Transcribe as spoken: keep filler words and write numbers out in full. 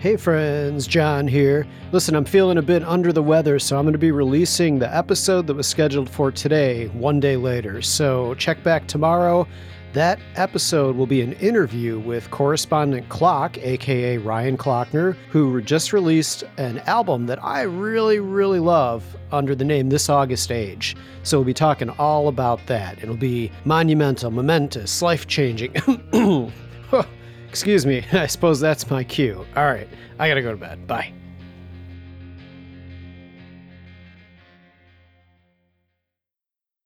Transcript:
Hey friends, John here. Listen, I'm feeling a bit under the weather, so I'm going to be releasing the episode that was scheduled for today one day later. So check back tomorrow. That episode will be an interview with correspondent Clock, aka Ryan Clokner, who just released an album that I really, really love under the name This August Age. So we'll be talking all about that. It'll be monumental, momentous, life-changing. Excuse me, I suppose that's my cue. All right, I gotta go to bed. Bye.